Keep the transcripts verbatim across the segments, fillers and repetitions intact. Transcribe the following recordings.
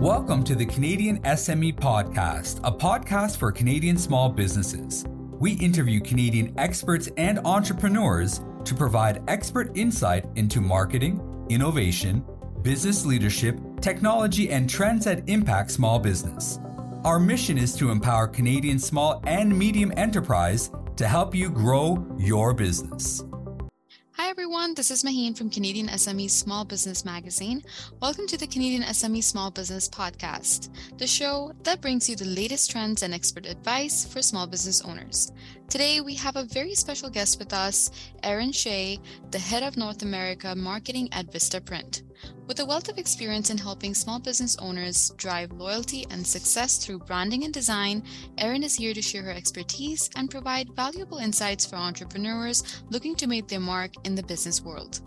Welcome to the Canadian S M E Podcast, a podcast for Canadian small businesses. We interview Canadian experts and entrepreneurs to provide expert insight into marketing, innovation, business leadership, technology, and trends that impact small business. Our mission is to empower Canadian small and medium enterprise to help you grow your business. Hi everyone, this is Maheen from Canadian S M E Small Business Magazine. Welcome to the Canadian S M E Small Business Podcast, the show that brings you the latest trends and expert advice for small business owners. Today, we have a very special guest with us, Erin Shea, the head of North America marketing at VistaPrint. With a wealth of experience in helping small business owners drive loyalty and success through branding and design, Erin is here to share her expertise and provide valuable insights for entrepreneurs looking to make their mark in the business world.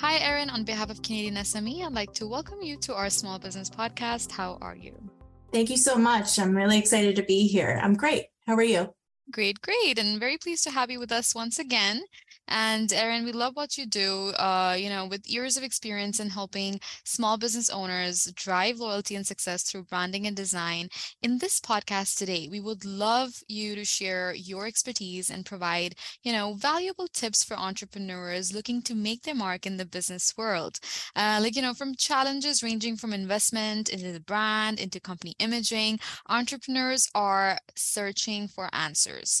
Hi, Erin. On behalf of Canadian S M E, I'd like to welcome you to our Small Business Podcast. How are you? Thank you so much. I'm really excited to be here. I'm great. How are you? Great, great. And very pleased to have you with us once again. And Erin, we love what you do, uh, you know, with years of experience in helping small business owners drive loyalty and success through branding and design. In this podcast today, we would love you to share your expertise and provide, you know, valuable tips for entrepreneurs looking to make their mark in the business world. Uh, like, you know, from challenges ranging from investment into the brand, into company imaging, entrepreneurs are searching for answers.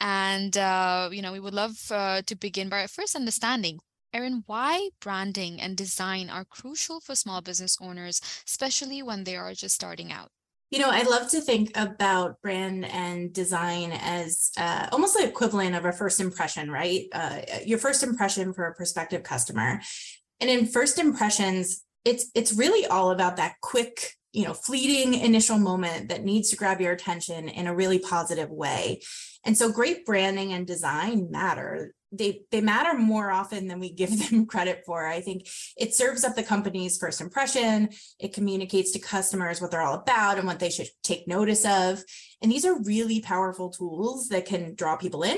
And, uh, you know, we would love uh, to begin by first understanding, Erin, why branding and design are crucial for small business owners, especially when they are just starting out. You know, I love to think about brand and design as uh, almost the equivalent of a first impression, right? Uh, your first impression for a prospective customer. And in first impressions, it's it's really all about that quick, you know, fleeting initial moment that needs to grab your attention in a really positive way. And so great branding and design matter. They they matter more often than we give them credit for. I think it serves up the company's first impression. It communicates to customers what they're all about and what they should take notice of. And these are really powerful tools that can draw people in,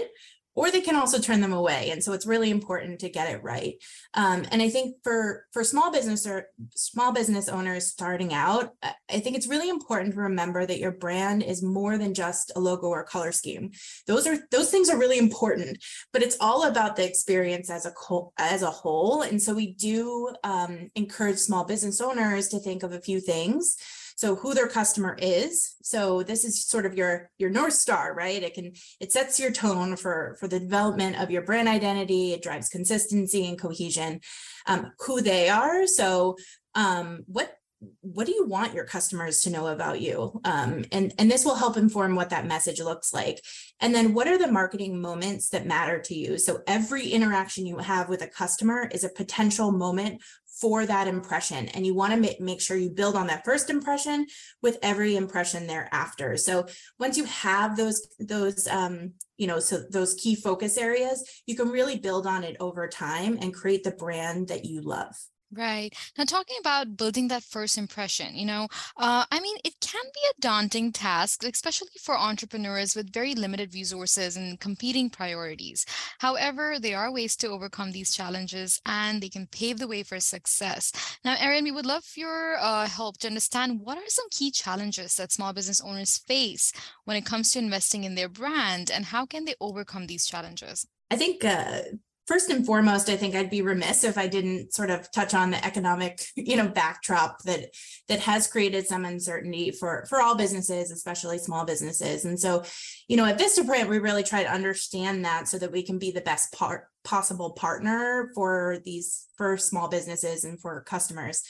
or they can also turn them away. And so it's really important to get it right. Um, and I think for, for small business or small business owners starting out, I think it's really important to remember that your brand is more than just a logo or color scheme. Those are those things are really important, but it's all about the experience as a co- as a whole. And so we do um, encourage small business owners to think of a few things. So who their customer is. So this is sort of your, your North Star, right? It can, it sets your tone for, for the development of your brand identity. It drives consistency and cohesion. Um, who they are. So um, what, what do you want your customers to know about you? Um, and, and this will help inform what that message looks like. And then what are the marketing moments that matter to you? So every interaction you have with a customer is a potential moment for that impression. And you want to make, make sure you build on that first impression with every impression thereafter. So once you have those, those, um, you know, so those key focus areas, you can really build on it over time and create the brand that you love. Right. Now, talking about building that first impression, you know, uh, I mean, it can be a daunting task, especially for entrepreneurs with very limited resources and competing priorities. However, there are ways to overcome these challenges and they can pave the way for success. Now, Erin, we would love your uh, help to understand what are some key challenges that small business owners face when it comes to investing in their brand and how can they overcome these challenges? I think uh... First and foremost, I think I'd be remiss if I didn't sort of touch on the economic, you know, backdrop that that has created some uncertainty for, for all businesses, especially small businesses. And so, you know, at VistaPrint, we really try to understand that so that we can be the best par- possible partner for these for small businesses and for customers.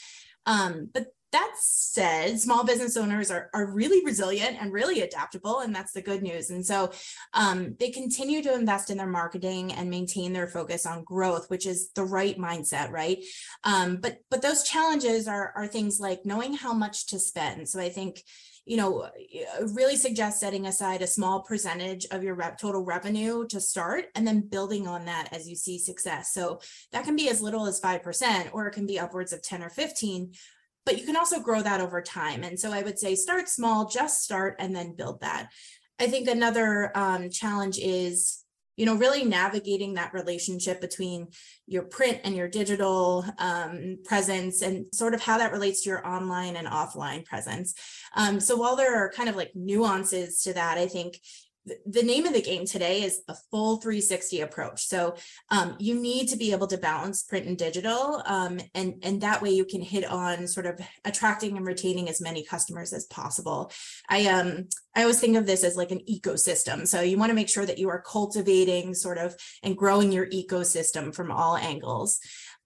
Um, but that said, small business owners are, are really resilient and really adaptable, and that's the good news. And so um, they continue to invest in their marketing and maintain their focus on growth, which is the right mindset, right? Um, but but those challenges are, are things like knowing how much to spend. So I think, you know, really suggest setting aside a small percentage of your rep, total revenue to start, and then building on that as you see success. So that can be as little as five percent, or it can be upwards of ten or fifteen. But you can also grow that over time. And so I would say start small, just start, and then build that. I think another um, challenge is you know, really navigating that relationship between your print and your digital um, presence and sort of how that relates to your online and offline presence. Um, so while there are kind of like nuances to that, I think the name of the game today is a full three sixty approach. So um, you need to be able to balance print and digital, um, and, and that way you can hit on sort of attracting and retaining as many customers as possible. I um I always think of this as like an ecosystem. So you want to make sure that you are cultivating sort of and growing your ecosystem from all angles.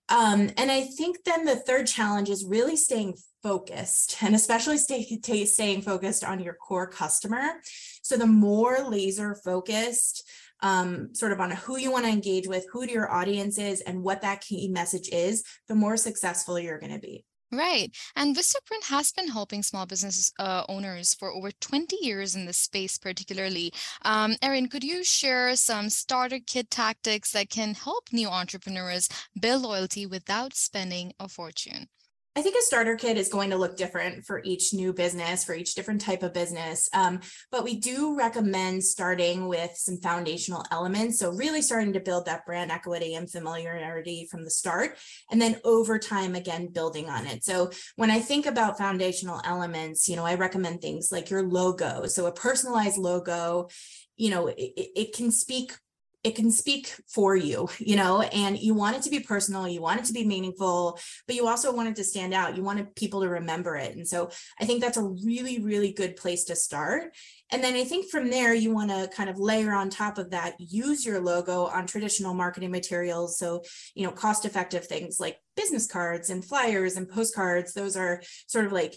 Um, and I think then the third challenge is really staying focused, and especially stay, stay, staying focused on your core customer. So the more laser focused, um, sort of on who you want to engage with, who your audience is, and what that key message is, the more successful you're going to be. Right. And VistaPrint has been helping small business uh, owners for over twenty years in this space, particularly. Um, Erin, could you share some starter kit tactics that can help new entrepreneurs build loyalty without spending a fortune? I think a starter kit is going to look different for each new business, for each different type of business. Um, but we do recommend starting with some foundational elements. So really starting to build that brand equity and familiarity from the start, and then over time, again, building on it. So when I think about foundational elements, you know, I recommend things like your logo. So a personalized logo, you know, it, it can speak It can speak for you, you know, and you want it to be personal, you want it to be meaningful, but you also want it to stand out. You wanted people to remember it. And so I think that's a really, really good place to start. And then I think from there, you want to kind of layer on top of that, use your logo on traditional marketing materials. So, you know, cost-effective things like business cards and flyers and postcards. Those are sort of like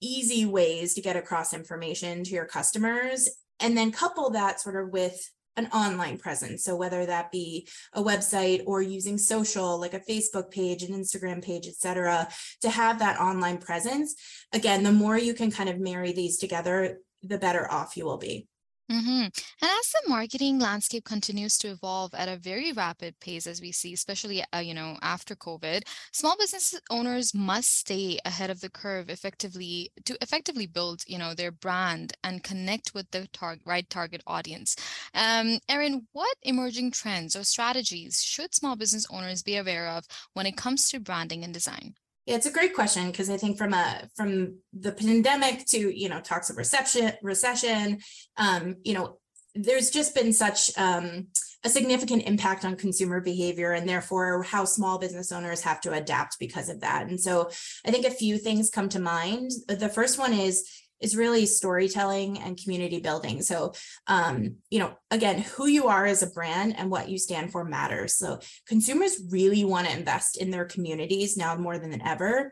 easy ways to get across information to your customers. And then couple that sort of with an online presence. So whether that be a website or using social, like a Facebook page, an Instagram page, et cetera, to have that online presence. Again, the more you can kind of marry these together, the better off you will be. Mm-hmm. And as the marketing landscape continues to evolve at a very rapid pace, as we see, especially, uh, you know, after COVID, small business owners must stay ahead of the curve effectively to effectively build, you know, their brand and connect with the tar- right target audience. Um, Erin, what emerging trends or strategies should small business owners be aware of when it comes to branding and design? Yeah, it's a great question, because I think from a from the pandemic to, you know, talks of reception, recession, um, you know, there's just been such um, a significant impact on consumer behavior, and therefore how small business owners have to adapt because of that. And so I think a few things come to mind. The first one is is really storytelling and community building. So, um, you know, again, who you are as a brand and what you stand for matters. So consumers really want to invest in their communities now more than ever.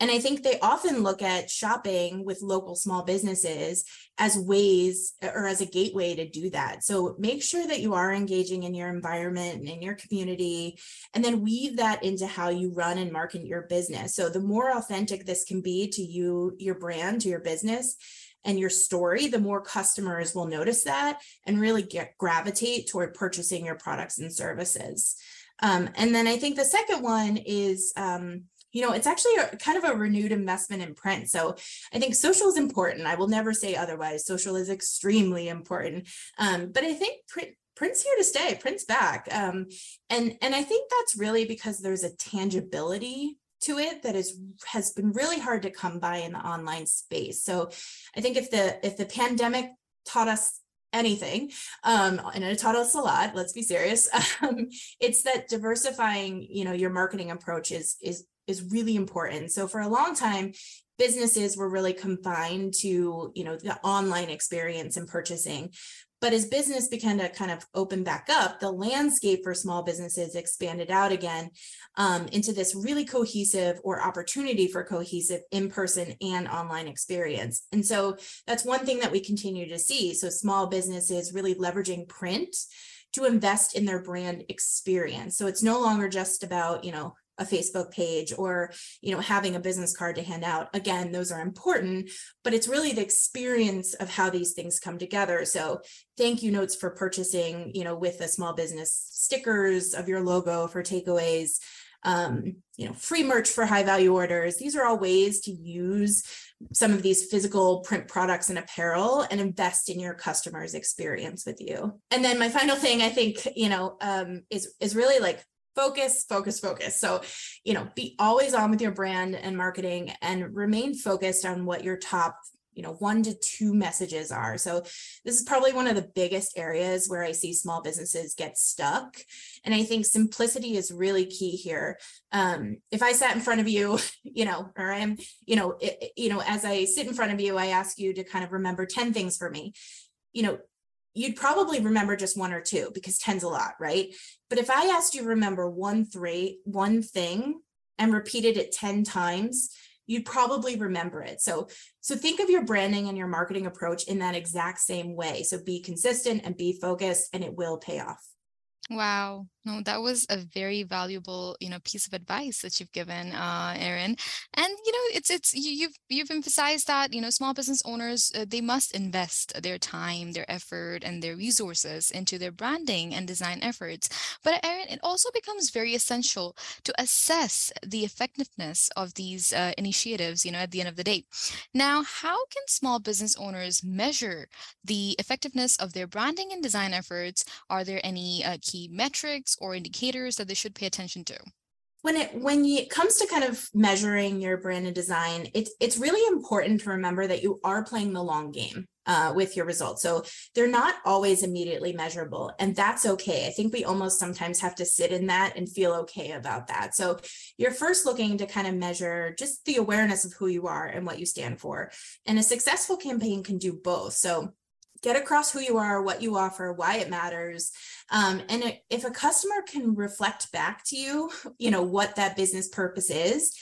And I think they often look at shopping with local small businesses as ways or as a gateway to do that. So make sure that you are engaging in your environment and in your community, and then weave that into how you run and market your business. So the more authentic this can be to you, your brand, to your business, and your story, the more customers will notice that and really get, gravitate toward purchasing your products and services. Um, and then I think the second one is, um, you know, it's actually a, kind of a renewed investment in print. So I think social is important. I will never say otherwise. Social is extremely important. Um, but I think print, print's here to stay. Print's back. Um, and, and I think that's really because there's a tangibility to it that is has been really hard to come by in the online space. So I think if the if the pandemic taught us anything, um, and it taught us a lot, let's be serious, um, it's that diversifying, you know, your marketing approach is is is really important. So for a long time, businesses were really confined to, you know, the online experience and purchasing. But as business began to kind of open back up, the landscape for small businesses expanded out again um, into this really cohesive or opportunity for cohesive in-person and online experience. And so that's one thing that we continue to see. So small businesses really leveraging print to invest in their brand experience. So it's no longer just about, you know, a Facebook page or, you know, having a business card to hand out. Again, those are important, but it's really the experience of how these things come together. So thank you notes for purchasing, you know, with a small business, stickers of your logo for takeaways, um, you know, free merch for high value orders. These are all ways to use some of these physical print products and apparel and invest in your customer's experience with you. And then my final thing, I think, you know, um, is, is really like focus, focus, focus. So, you know, be always on with your brand and marketing and remain focused on what your top, you know, one to two messages are. So this is probably one of the biggest areas where I see small businesses get stuck. And I think simplicity is really key here. Um, if I sat in front of you, you know, or I'm, you know, it, you know, as I sit in front of you, I ask you to kind of remember ten things for me, you know, you'd probably remember just one or two because ten's a lot, right? But if I asked you to remember one, three, one thing and repeated it ten times, you'd probably remember it. So, so think of your branding and your marketing approach in that exact same way. So be consistent and be focused, and it will pay off. Wow. No, that was a very valuable, you know, piece of advice that you've given, uh, Erin. And, you know, it's, it's, you, you've, you've emphasized that, you know, small business owners, uh, they must invest their time, their effort, and their resources into their branding and design efforts. But Erin, it also becomes very essential to assess the effectiveness of these uh, initiatives, you know, at the end of the day. Now, how can small business owners measure the effectiveness of their branding and design efforts? Are there any uh, key metrics or indicators that they should pay attention to? When it when it comes to kind of measuring your brand and design, it's it's really important to remember that you are playing the long game uh, with your results. So they're not always immediately measurable, and that's okay. I think we almost sometimes have to sit in that and feel okay about that. So you're first looking to kind of measure just the awareness of who you are and what you stand for. And a successful campaign can do both. So get across who you are, what you offer, why it matters. Um, and if a customer can reflect back to you, you know, what that business purpose is,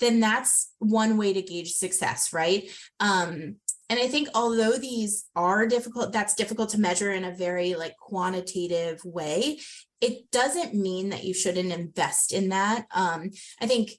then that's one way to gauge success, right? Um, and I think although these are difficult, that's difficult to measure in a very like quantitative way, it doesn't mean that you shouldn't invest in that. Um, I think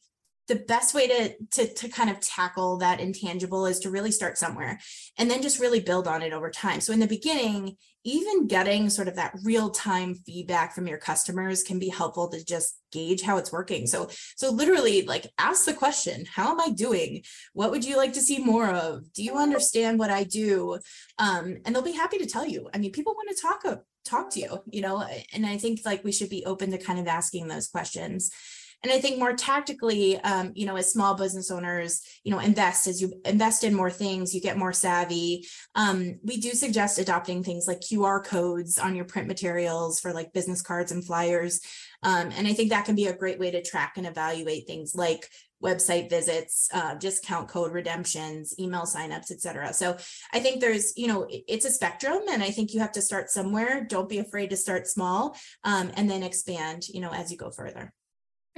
the best way to, to, to kind of tackle that intangible is to really start somewhere and then just really build on it over time. So in the beginning, even getting sort of that real-time feedback from your customers can be helpful to just gauge how it's working. So, so literally like ask the question, how am I doing? What would you like to see more of? Do you understand what I do? Um, and they'll be happy to tell you. I mean, people want to talk, talk to you, you know, and I think like we should be open to kind of asking those questions. And I think more tactically, um, you know, as small business owners, you know, invest as you invest in more things, you get more savvy. Um, we do suggest adopting things like Q R codes on your print materials for like business cards and flyers. Um, and I think that can be a great way to track and evaluate things like website visits, uh, discount code redemptions, email signups, et cetera. So I think there's, you know, it's a spectrum, and I think you have to start somewhere. Don't be afraid to start small, um, and then expand, you know, as you go further.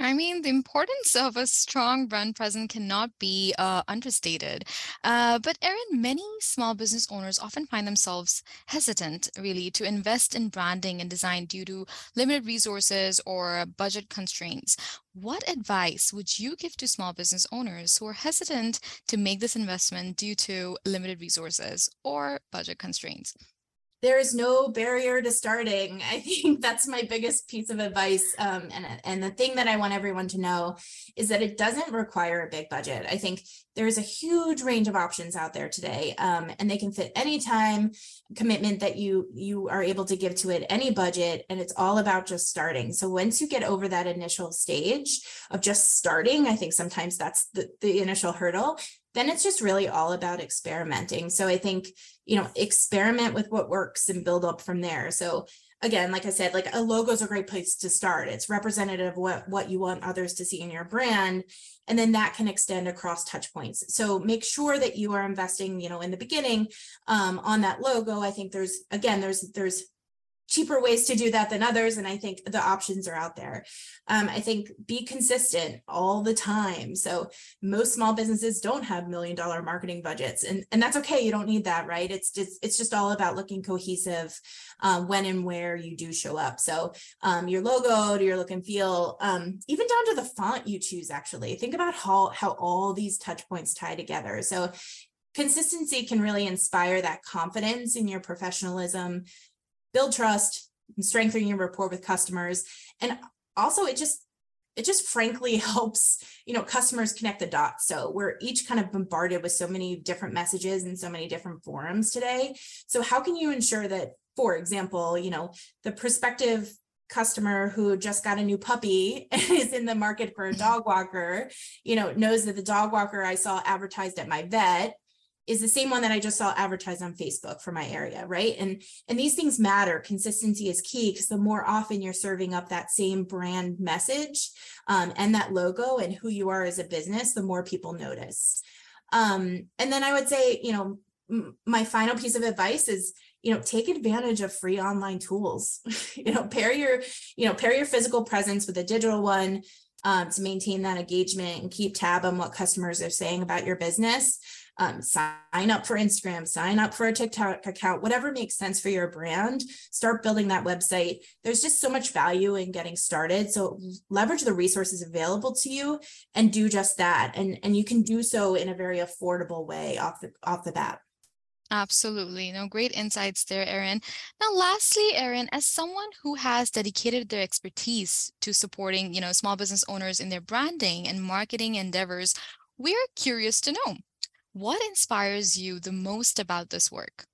I mean, the importance of a strong brand presence cannot be uh, understated. Uh, but Erin, many small business owners often find themselves hesitant, really, to invest in branding and design due to limited resources or budget constraints. What advice would you give to small business owners who are hesitant to make this investment due to limited resources or budget constraints? There is no barrier to starting. I think that's my biggest piece of advice. Um, and, and the thing that I want everyone to know is that it doesn't require a big budget. I think there's a huge range of options out there today, um, and they can fit any time commitment that you, you are able to give to it, any budget, and it's all about just starting. So once you get over that initial stage of just starting, I think sometimes that's the, the initial hurdle. Then it's just really all about experimenting. So I think, you know, experiment with what works and build up from there. So again, like I said, like a logo is a great place to start. It's representative of what, what you want others to see in your brand. And then that can extend across touch points. So make sure that you are investing, you know, in the beginning um, on that logo. I think there's, again, there's, there's cheaper ways to do that than others. And I think the options are out there. Um, I think be consistent all the time. So most small businesses don't have million dollar marketing budgets, and, and that's okay. You don't need that, right? It's just, it's just all about looking cohesive uh, when and where you do show up. So um, your logo to your look and feel, um, even down to the font you choose, actually. Think about how, how all these touch points tie together. So consistency can really inspire that confidence in your professionalism, build trust, and strengthen your rapport with customers. And also it just it just frankly helps, you know, customers connect the dots. So we're each kind of bombarded with so many different messages and so many different forums today. So how can you ensure that, for example, you know, the prospective customer who just got a new puppy and is in the market for a dog walker, you know, knows that the dog walker I saw advertised at my vet is the same one that I just saw advertised on Facebook for my area, right? And, and these things matter. Consistency is key, because the more often you're serving up that same brand message um, and that logo and who you are as a business, the more people notice. Um, and then I would say, you know, m- my final piece of advice is, you know, take advantage of free online tools. you know, pair your, you know, pair your physical presence with a digital one um, to maintain that engagement and keep tab on what customers are saying about your business. Um, sign up for Instagram, sign up for a TikTok account, whatever makes sense for your brand. Start building that website. There's just so much value in getting started. So leverage the resources available to you and do just that. And, and you can do so in a very affordable way off the off the bat. Absolutely. No, great insights there, Erin. Now, lastly, Erin, as someone who has dedicated their expertise to supporting, you know, small business owners in their branding and marketing endeavors, we're curious to know, what inspires you the most about this work?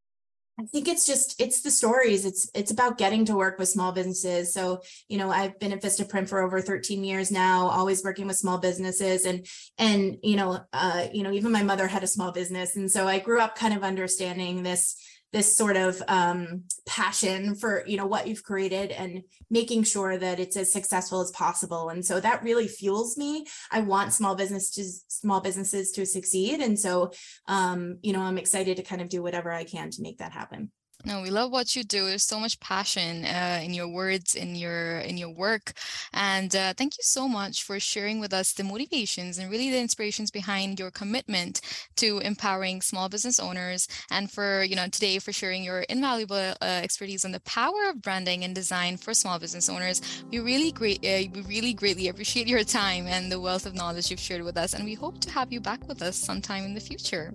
I think it's just, it's the stories. It's it's about getting to work with small businesses. So, you know, I've been at VistaPrint for over thirteen years now, always working with small businesses. And, and you know, uh, you know, even my mother had a small business. And so I grew up kind of understanding this, this sort of um, passion for, you know, what you've created and making sure that it's as successful as possible. And so that really fuels me. I want small business to, small businesses to succeed. And so, um, you know, I'm excited to kind of do whatever I can to make that happen. No, we love what you do. There's so much passion uh, in your words, in your in your work. And uh, thank you so much for sharing with us the motivations and really the inspirations behind your commitment to empowering small business owners, and for, you know, today for sharing your invaluable uh, expertise on the power of branding and design for small business owners. We really great uh, we really greatly appreciate your time and the wealth of knowledge you've shared with us, and we hope to have you back with us sometime in the future.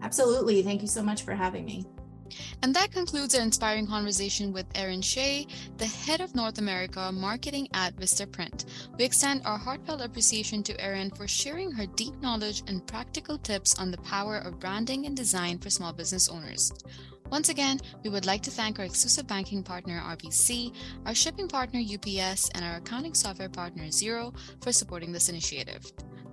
Absolutely. Thank you so much for having me. And that concludes our inspiring conversation with Erin Shea, the head of North America marketing at VistaPrint. We extend our heartfelt appreciation to Erin for sharing her deep knowledge and practical tips on the power of branding and design for small business owners. Once again, we would like to thank our exclusive banking partner, R B C, our shipping partner, U P S, and our accounting software partner, Xero, for supporting this initiative.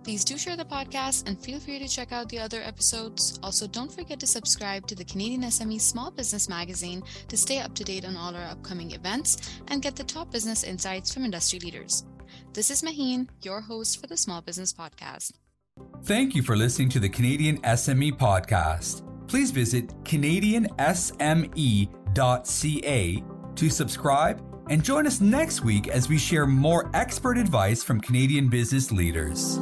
Please do share the podcast and feel free to check out the other episodes. Also, don't forget to subscribe to the Canadian S M E Small Business Magazine to stay up to date on all our upcoming events and get the top business insights from industry leaders. This is Maheen, your host for the Small Business Podcast. Thank you for listening to the Canadian S M E Podcast. Please visit canadian s m e dot c a to subscribe and join us next week as we share more expert advice from Canadian business leaders.